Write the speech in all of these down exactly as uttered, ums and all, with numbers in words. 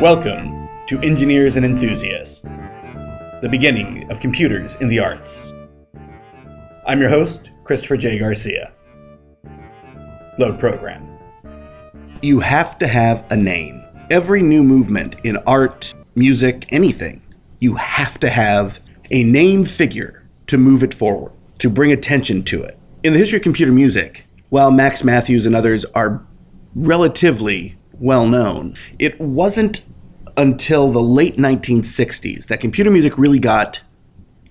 Welcome to Engineers and Enthusiasts, the beginning of computers in the arts. I'm your host, Christopher J. Garcia. Load program. You have to have a name. Every new movement in art, music, anything, you have to have a named figure to move it forward, to bring attention to it. In the history of computer music, while Max Mathews and others are relatively well-known, it wasn't until the late nineteen sixties that computer music really got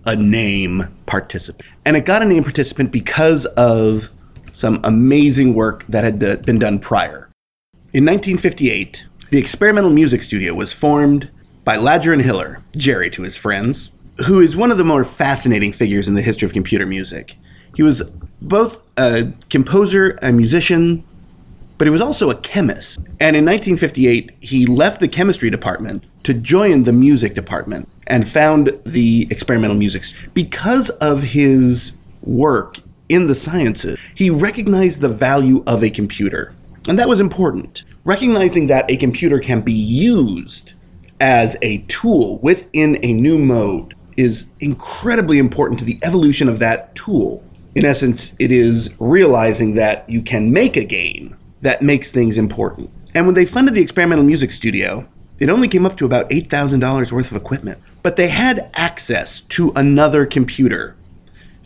a name participant. And it got a name participant because of some amazing work that had been done prior. In nineteen fifty-eight, the Experimental Music Studio was formed by Ladger and Hiller, Jerry to his friends, who is one of the more fascinating figures in the history of computer music. He was both a composer and musician, but he was also a chemist. And in nineteen fifty-eight, he left the chemistry department to join the music department and found the experimental music. Because of his work in the sciences, he recognized the value of a computer. And that was important. Recognizing that a computer can be used as a tool within a new mode is incredibly important to the evolution of that tool. In essence, it is realizing that you can make a game that makes things important. And when they funded the Experimental Music Studio, it only came up to about eight thousand dollars worth of equipment. But they had access to another computer,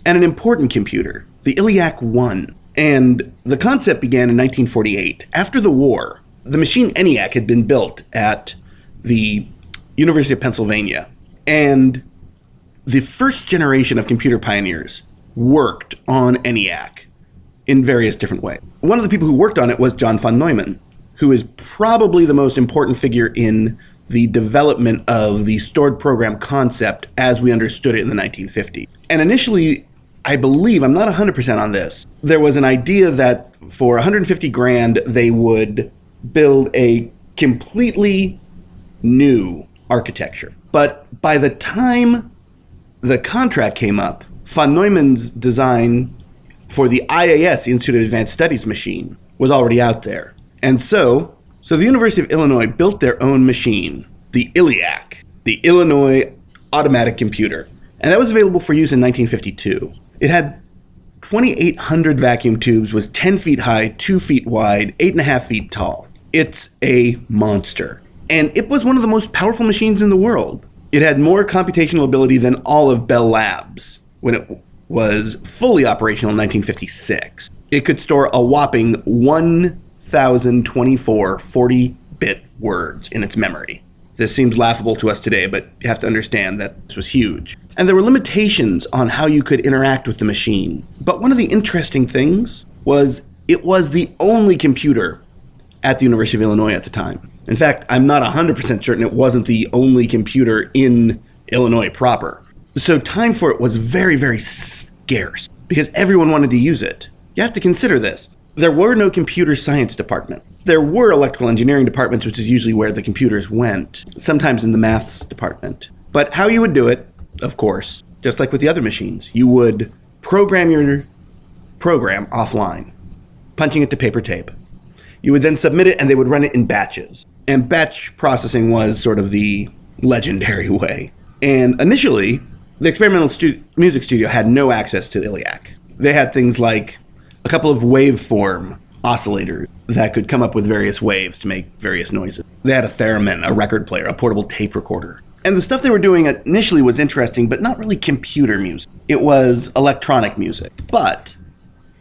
and an important computer, the ILLIAC one. And the concept began in nineteen forty-eight. After the war, the machine ENIAC had been built at the University of Pennsylvania. And the first generation of computer pioneers worked on ENIAC in various different ways. One of the people who worked on it was John von Neumann, who is probably the most important figure in the development of the stored program concept as we understood it in the nineteen fifties. And initially, I believe, I'm not one hundred percent on this, there was an idea that for one hundred fifty grand, they would build a completely new architecture. But by the time the contract came up, von Neumann's design for the I A S, the Institute of Advanced Studies machine, was already out there. And so, so the University of Illinois built their own machine, the ILIAC, the Illinois Automatic Computer. And that was available for use in nineteen fifty-two. It had twenty-eight hundred vacuum tubes, was ten feet high, two feet wide, eight and a half feet tall. It's a monster. And it was one of the most powerful machines in the world. It had more computational ability than all of Bell Labs when it was fully operational in nineteen fifty-six. It could store a whopping one thousand twenty-four forty-bit words in its memory. This seems laughable to us today, but you have to understand that this was huge. And there were limitations on how you could interact with the machine. But one of the interesting things was it was the only computer at the University of Illinois at the time. In fact, I'm not one hundred percent certain it wasn't the only computer in Illinois proper. So time for it was very, very scarce because everyone wanted to use it. You have to consider this. There were no computer science departments. There were electrical engineering departments, which is usually where the computers went, sometimes in the maths department. But how you would do it, of course, just like with the other machines, you would program your program offline, punching it to paper tape. You would then submit it and they would run it in batches. And batch processing was sort of the legendary way. And initially, the Experimental stu- Music Studio had no access to ILIAC. They had things like a couple of waveform oscillators that could come up with various waves to make various noises. They had a theremin, a record player, a portable tape recorder. And the stuff they were doing initially was interesting, but not really computer music. It was electronic music. But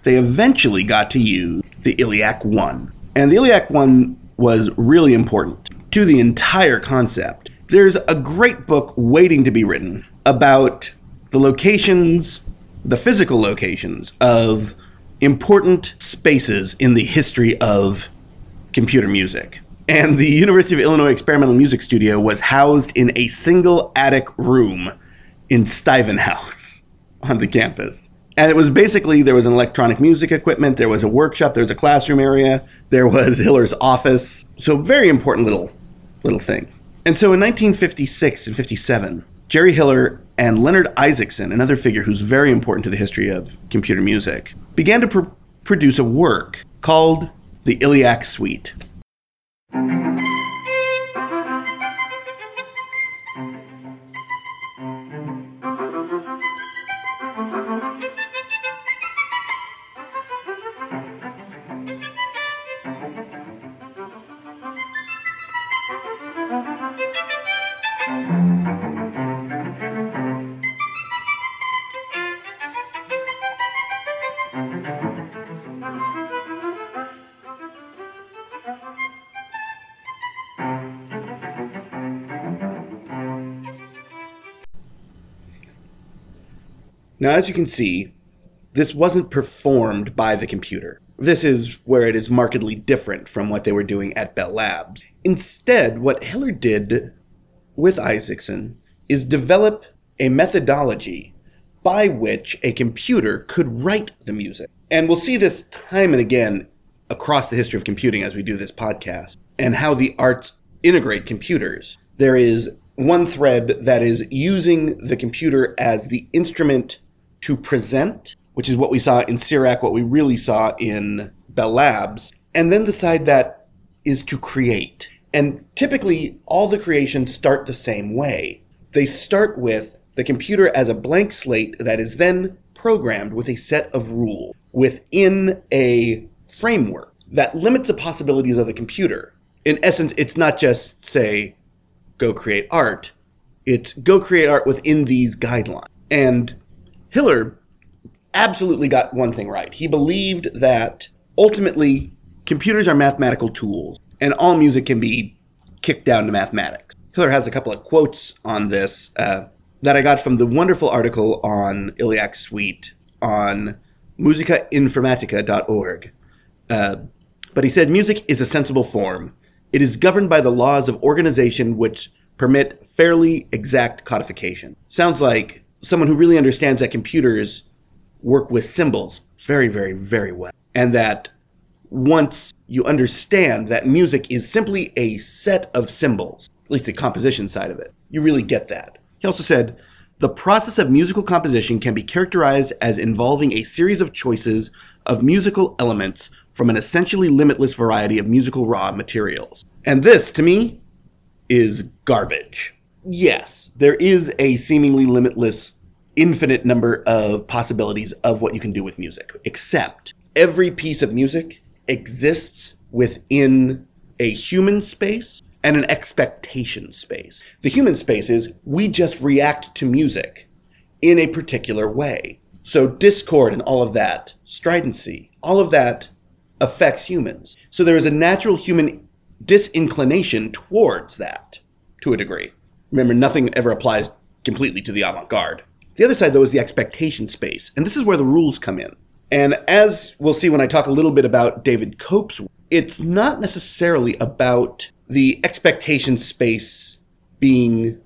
they eventually got to use the ILIAC one. And the ILIAC one was really important to the entire concept. There's a great book waiting to be written about the locations, the physical locations of important spaces in the history of computer music. And the University of Illinois Experimental Music Studio was housed in a single attic room in Stiven House on the campus. And it was basically, there was an electronic music equipment, there was a workshop, there was a classroom area, there was Hiller's office. So very important little, little thing. And so in nineteen fifty-six and fifty-seven, Jerry Hiller and Leonard Isaacson, another figure who's very important to the history of computer music, began to pr- produce a work called the ILIAC Suite. Now, as you can see, this wasn't performed by the computer. This is where it is markedly different from what they were doing at Bell Labs. Instead, what Hiller did with Isaacson is develop a methodology by which a computer could write the music. And we'll see this time and again across the history of computing as we do this podcast, and how the arts integrate computers. There is one thread that is using the computer as the instrument to present, which is what we saw in CIRAC, what we really saw in Bell Labs, and then the side that is to create. And typically, all the creations start the same way. They start with the computer as a blank slate that is then programmed with a set of rules within a framework that limits the possibilities of the computer. In essence, it's not just, say, go create art. It's go create art within these guidelines. And Hiller absolutely got one thing right. He believed that ultimately computers are mathematical tools and all music can be kicked down to mathematics. Hiller has a couple of quotes on this uh, that I got from the wonderful article on Iliac Suite on musica informatica dot org. Uh, but he said, "Music is a sensible form. It is governed by the laws of organization which permit fairly exact codification." Sounds like someone who really understands that computers work with symbols very, very, very well. And that once you understand that music is simply a set of symbols, at least the composition side of it, you really get that. He also said, "The process of musical composition can be characterized as involving a series of choices of musical elements from an essentially limitless variety of musical raw materials." And this, to me, is garbage. Yes, there is a seemingly limitless, infinite number of possibilities of what you can do with music, except every piece of music exists within a human space and an expectation space. The human space is we just react to music in a particular way. So discord and all of that, stridency, all of that affects humans. So there is a natural human disinclination towards that, to a degree. Remember, nothing ever applies completely to the avant-garde. The other side, though, is the expectation space, and this is where the rules come in. And as we'll see when I talk a little bit about David Cope's work, it's not necessarily about the expectation space being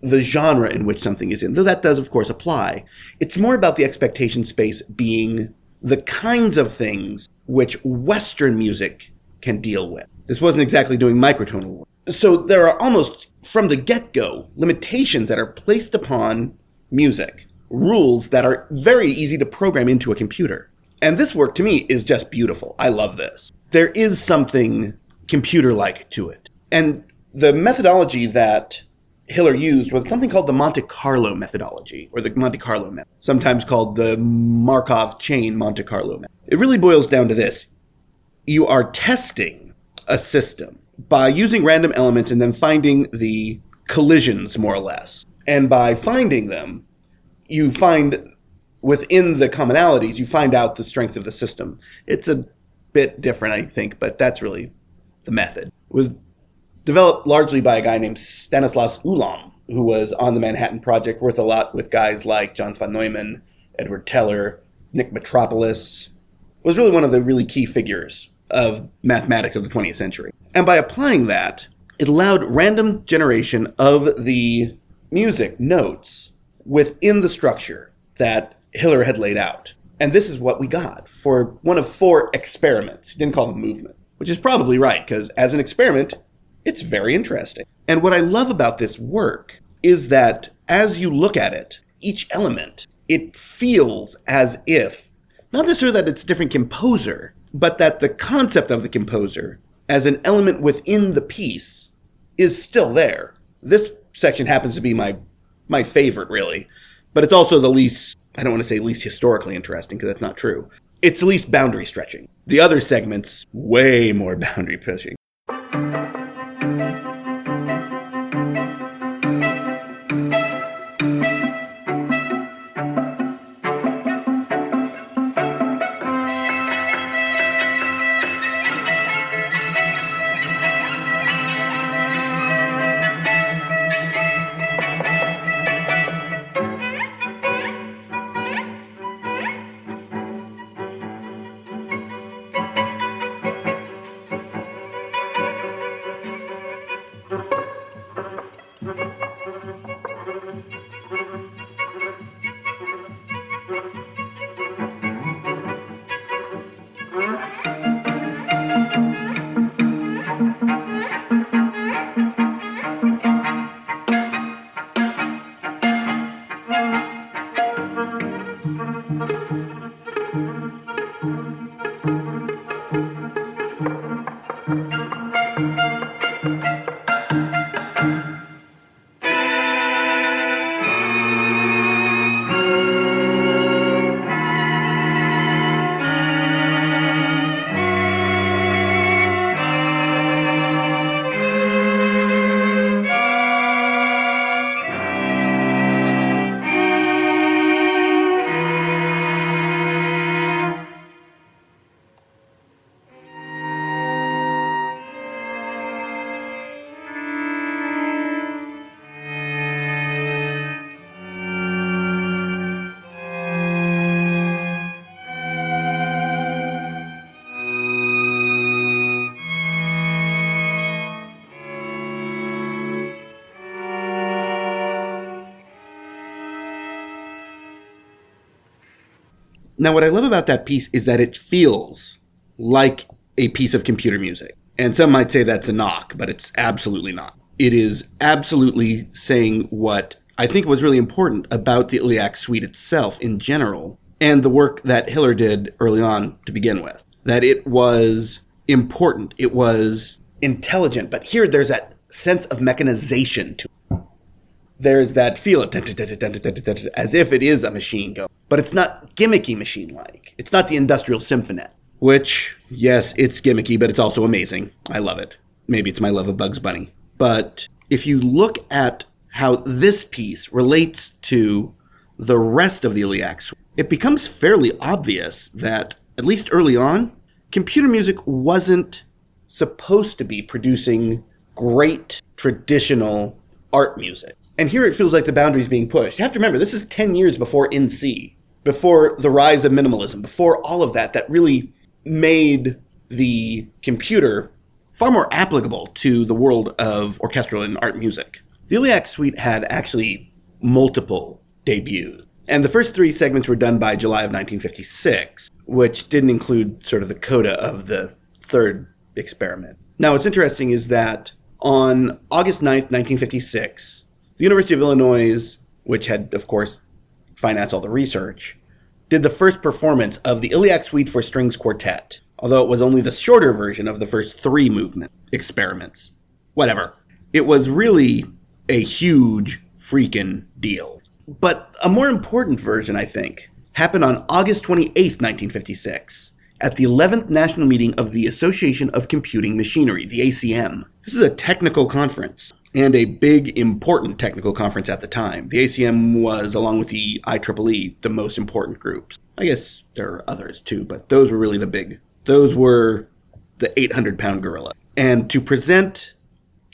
the genre in which something is in, though that does, of course, apply. It's more about the expectation space being the kinds of things which Western music can deal with. This wasn't exactly doing microtonal work. So there are almost, from the get-go, limitations that are placed upon music, rules that are very easy to program into a computer. And this work, to me, is just beautiful. I love this. There is something computer-like to it. And the methodology that Hiller used was something called the Monte Carlo methodology, or the Monte Carlo method, sometimes called the Markov chain Monte Carlo method. It really boils down to this. You are testing a system by using random elements and then finding the collisions, more or less. And by finding them, you find within the commonalities, you find out the strength of the system. It's a bit different, I think, but that's really the method. It was developed largely by a guy named Stanislaus Ulam, who was on the Manhattan Project, worked a lot with guys like John von Neumann, Edward Teller, Nick Metropolis, was really one of the really key figures of mathematics of the twentieth century. And by applying that, it allowed random generation of the music notes within the structure that Hiller had laid out. And this is what we got for one of four experiments. He didn't call them movement, which is probably right, because as an experiment, it's very interesting. And what I love about this work is that as you look at it, each element, it feels as if, not necessarily that it's a different composer, but that the concept of the composer as an element within the piece is still there. This section happens to be my my favorite, really. But it's also the least, I don't want to say least historically interesting, because that's not true. It's the least boundary stretching. The other segments, way more boundary pushing. Now, what I love about that piece is that it feels like a piece of computer music. And some might say that's a knock, but it's absolutely not. It is absolutely saying what I think was really important about the ILLIAC Suite itself in general, and the work that Hiller did early on to begin with. That it was important, it was intelligent, but here there's that sense of mechanization to it. There's that feel of as if it is a machine going. But it's not gimmicky machine-like. It's not the Industrial Symphonette, which, yes, it's gimmicky, but it's also amazing. I love it. Maybe it's my love of Bugs Bunny. But if you look at how this piece relates to the rest of the ILLIAC Suite, it becomes fairly obvious that, at least early on, computer music wasn't supposed to be producing great traditional art music. And here it feels like the boundary's being pushed. You have to remember, this is ten years before N C, before the rise of minimalism, before all of that, that really made the computer far more applicable to the world of orchestral and art music. The ILLIAC Suite had actually multiple debuts. And the first three segments were done by July of nineteen fifty-six, which didn't include sort of the coda of the third experiment. Now, what's interesting is that on August ninth, nineteen fifty-six, the University of Illinois, which had, of course, financed all the research, did the first performance of the ILLIAC Suite for Strings Quartet, although it was only the shorter version of the first three movement experiments. Whatever. It was really a huge freaking deal. But a more important version, I think, happened on August twenty-eighth, nineteen fifty-six, at the eleventh National Meeting of the Association of Computing Machinery, the A C M. This is a technical conference, and a big, important technical conference at the time. The A C M was, along with the I triple E, the most important groups. I guess there are others too, but those were really the big. Those were the eight hundred pound gorilla. And to present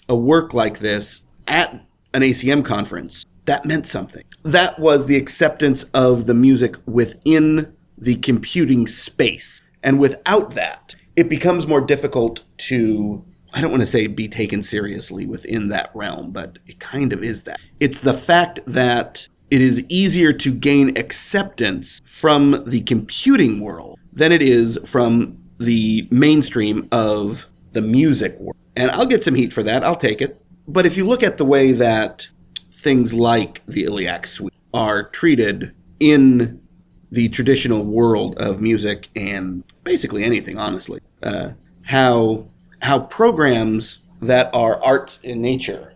a work like this at an A C M conference, that meant something. That was the acceptance of the music within the computing space. And without that, it becomes more difficult to, I don't want to say be taken seriously within that realm, but it kind of is that. It's the fact that it is easier to gain acceptance from the computing world than it is from the mainstream of the music world. And I'll get some heat for that. I'll take it. But if you look at the way that things like the ILLIAC Suite are treated in the traditional world of music and basically anything, honestly, uh, how... how programs that are art in nature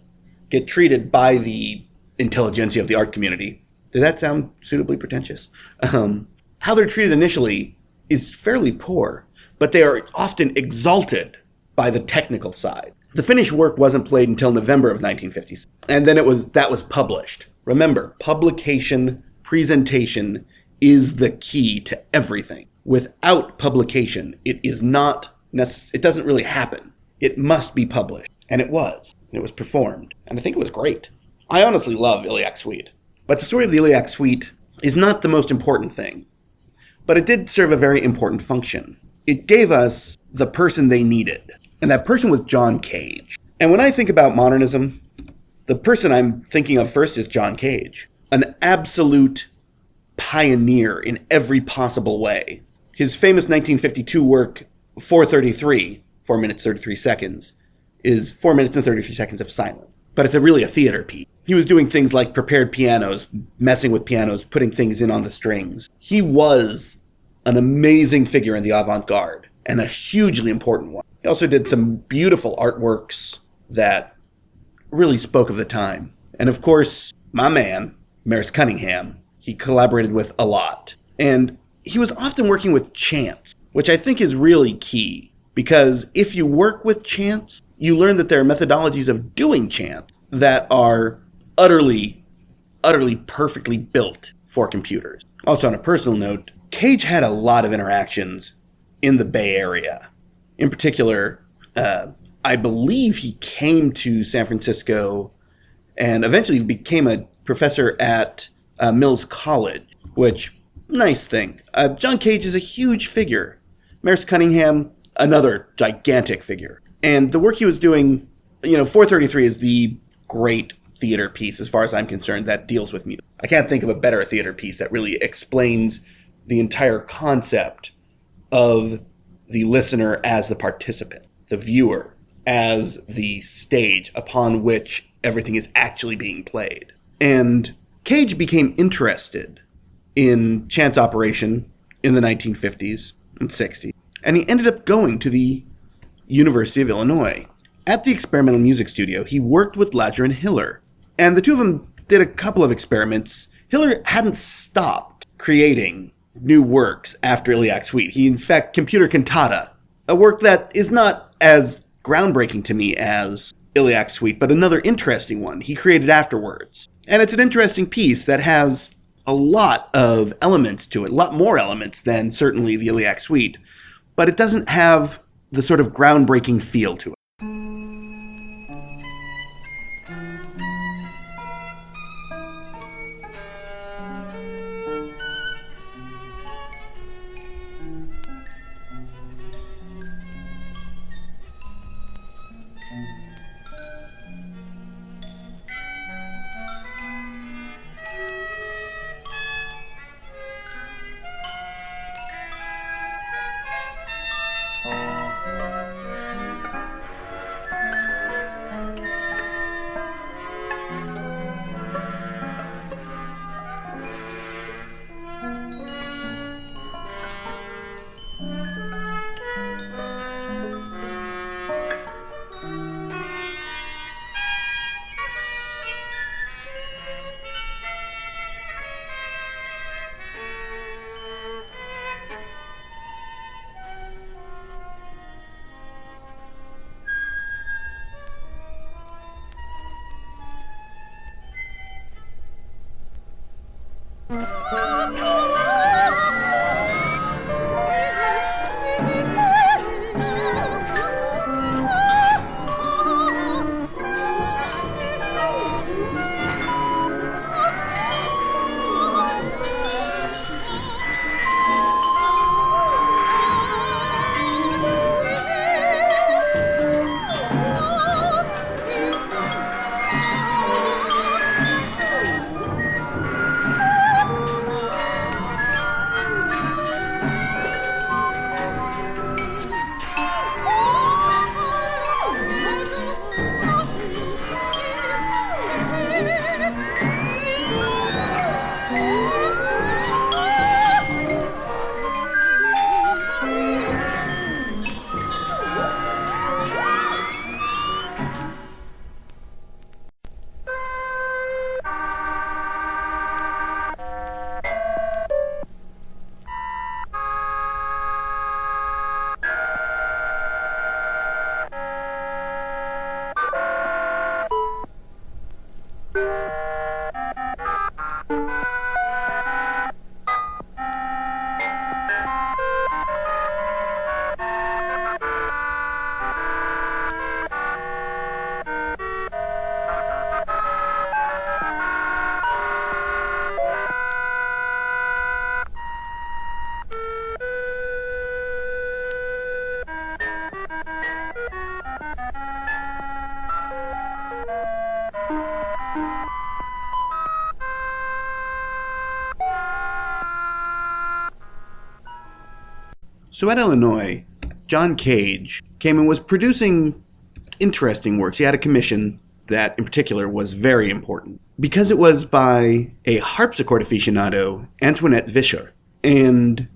get treated by the intelligentsia of the art community. Did that sound suitably pretentious? Um, how they're treated initially is fairly poor, but they are often exalted by the technical side. The finished work wasn't played until November of nineteen fifty-six, and then it was that was published. Remember, publication, presentation is the key to everything. Without publication, it is not it doesn't really happen. It must be published. And it was. And it was performed. And I think it was great. I honestly love ILLIAC Suite. But the story of the ILLIAC Suite is not the most important thing. But it did serve a very important function. It gave us the person they needed. And that person was John Cage. And when I think about modernism, the person I'm thinking of first is John Cage. An absolute pioneer in every possible way. His famous nineteen fifty-two work, four thirty-three, four minutes, thirty-three seconds, is four minutes and thirty-three seconds of silence. but it's a really a theater piece. He was doing things like prepared pianos, messing with pianos, putting things in on the strings. He was an amazing figure in the avant-garde, and a hugely important one. He also did some beautiful artworks that really spoke of the time. And of course, my man, Merce Cunningham, he collaborated with a lot. And he was often working with chance, which I think is really key, because if you work with chance, you learn that there are methodologies of doing chance that are utterly, utterly perfectly built for computers. Also, on a personal note, Cage had a lot of interactions in the Bay Area. In particular, uh, I believe he came to San Francisco and eventually became a professor at uh, Mills College, which, nice thing. Uh, John Cage is a huge figure. Merce Cunningham, another gigantic figure. And the work he was doing, you know, four thirty-three is the great theater piece, as far as I'm concerned, that deals with music. I can't think of a better theater piece that really explains the entire concept of the listener as the participant, the viewer as the stage upon which everything is actually being played. And Cage became interested in chance operation in the nineteen fifties and sixties, and he ended up going to the University of Illinois. At the experimental music studio, he worked with Ladger and Hiller, and the two of them did a couple of experiments. Hiller hadn't stopped creating new works after Iliac Suite. He, in fact, computer cantata, a work that is not as groundbreaking to me as Iliac Suite, but another interesting one he created afterwards. And it's an interesting piece that has a lot of elements to it, a lot more elements than certainly the Iliac Suite, but it doesn't have the sort of groundbreaking feel to it. So at Illinois, John Cage came and was producing interesting works. He had a commission that in particular was very important because it was by a harpsichord aficionado, Antoinette Vischer, and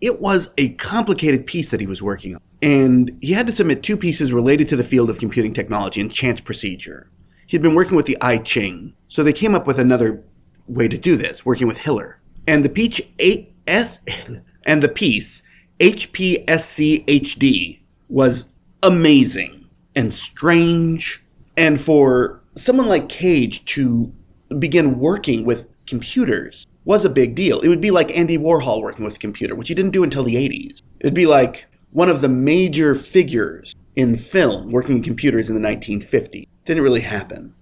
it was a complicated piece that he was working on. And he had to submit two pieces related to the field of computing technology and chance procedure. He'd been working with the I Ching, so they came up with another way to do this, working with Hiller. And the piece, and the piece H P S C H D, was amazing and strange. And for someone like Cage to begin working with computers was a big deal. It would be like Andy Warhol working with a computer, which he didn't do until the eighties. It'd be like one of the major figures in film working in computers in the nineteen fifties. Didn't really happen.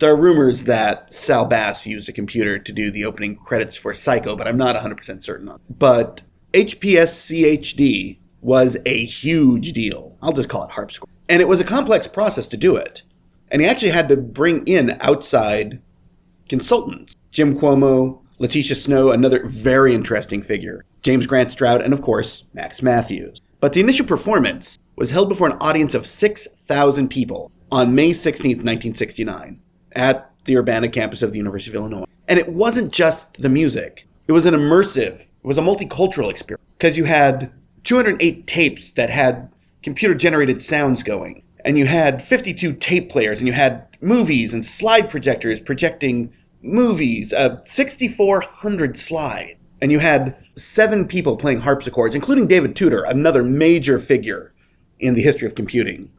There are rumors that Saul Bass used a computer to do the opening credits for Psycho, but I'm not one hundred percent certain on it. But H P S C H D was a huge deal. I'll just call it harpsichord. And it was a complex process to do it. And he actually had to bring in outside consultants. Jim Cuomo, Letitia Snow, another very interesting figure, James Grant Stroud, and of course, Max Mathews. But the initial performance was held before an audience of six thousand people on May sixteenth, nineteen sixty-nine, at the Urbana campus of the University of Illinois. And it wasn't just the music. It was an immersive, it was a multicultural experience, because you had two hundred eight tapes that had computer-generated sounds going, and you had fifty-two tape players, and you had movies and slide projectors projecting movies, uh, sixty-four hundred slides. And you had seven people playing harpsichords, including David Tudor, another major figure in the history of computing.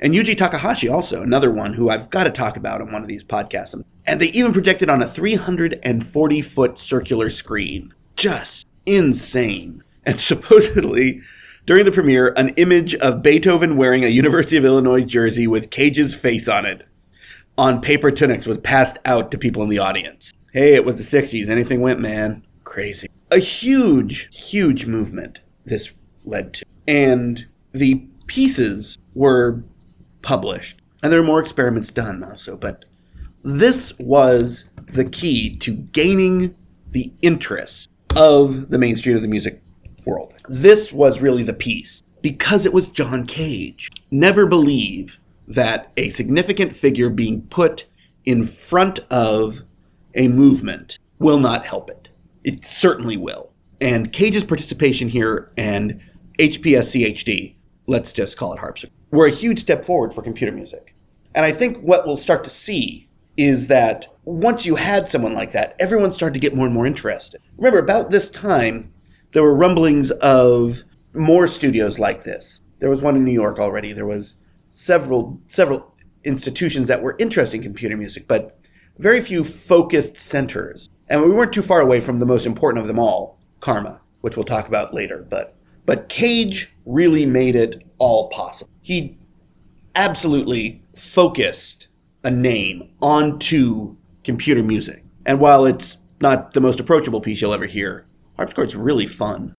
And Yuji Takahashi also, another one who I've got to talk about on one of these podcasts. And they even projected on a three hundred forty foot circular screen. Just insane. And supposedly, during the premiere, an image of Beethoven wearing a University of Illinois jersey with Cage's face on it on paper tunics was passed out to people in the audience. Hey, it was the sixties. Anything went, man. Crazy. A huge, huge movement this led to. And the pieces were published. And there are more experiments done also, but this was the key to gaining the interest of the mainstream of the music world. This was really the piece, because it was John Cage. Never believe that a significant figure being put in front of a movement will not help it. It certainly will. And Cage's participation here and H P S C H D, let's just call it harpsichord, were a huge step forward for computer music. And I think what we'll start to see is that once you had someone like that, everyone started to get more and more interested. Remember, about this time, there were rumblings of more studios like this. There was one in New York already. There was several, several institutions that were interested in computer music, but very few focused centers. And we weren't too far away from the most important of them all, Karma, which we'll talk about later. But but Cage really made it all possible. He absolutely focused a name onto computer music. And while it's not the most approachable piece you'll ever hear, harpsichord's really fun.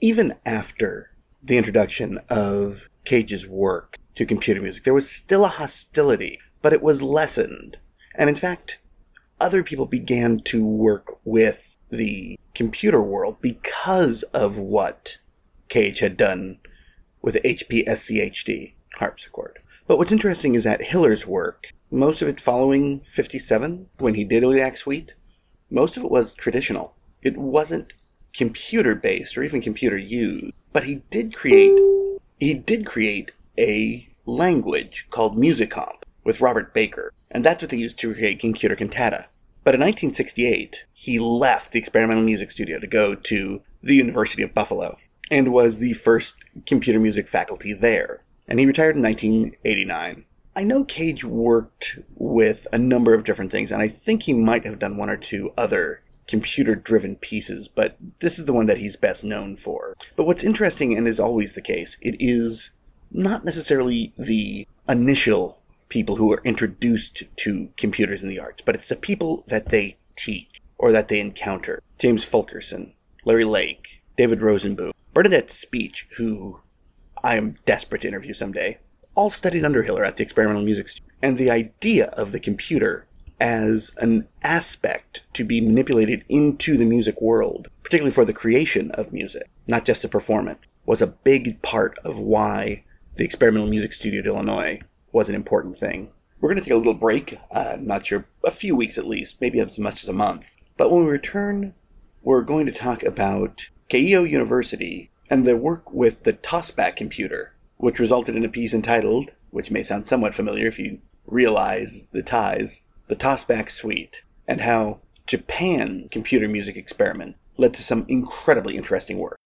Even after the introduction of Cage's work to computer music, there was still a hostility, but it was lessened. And in fact, other people began to work with the computer world because of what Cage had done with H P S C H D, harpsichord. But what's interesting is that Hiller's work, most of it following fifty-seven, when he did Iliac Suite, most of it was traditional. It wasn't computer-based or even computer-used, but he did create he did create a language called Musicomp with Robert Baker, and that's what they used to create computer cantata. But in nineteen sixty-eight, he left the experimental music studio to go to the University of Buffalo, and was the first computer music faculty there. And he retired in nineteen eighty-nine, I know Cage worked with a number of different things, and I think he might have done one or two other computer-driven pieces, but this is the one that he's best known for. But what's interesting, and is always the case, it is not necessarily the initial people who are introduced to computers in the arts, but it's the people that they teach, or that they encounter. James Fulkerson, Larry Lake, David Rosenboom, Bernadette Speech, who I am desperate to interview someday, all studied under Hiller at the Experimental Music Studio. And the idea of the computer as an aspect to be manipulated into the music world, particularly for the creation of music, not just the performance, was a big part of why the Experimental Music Studio at Illinois was an important thing. We're going to take a little break, uh, not sure, a few weeks at least, maybe as much as a month. But when we return, we're going to talk about Keio University and their work with the Tossback computer, which resulted in a piece entitled, which may sound somewhat familiar if you realize the ties, the Tossback Suite, and how Japan's computer music experiment led to some incredibly interesting work.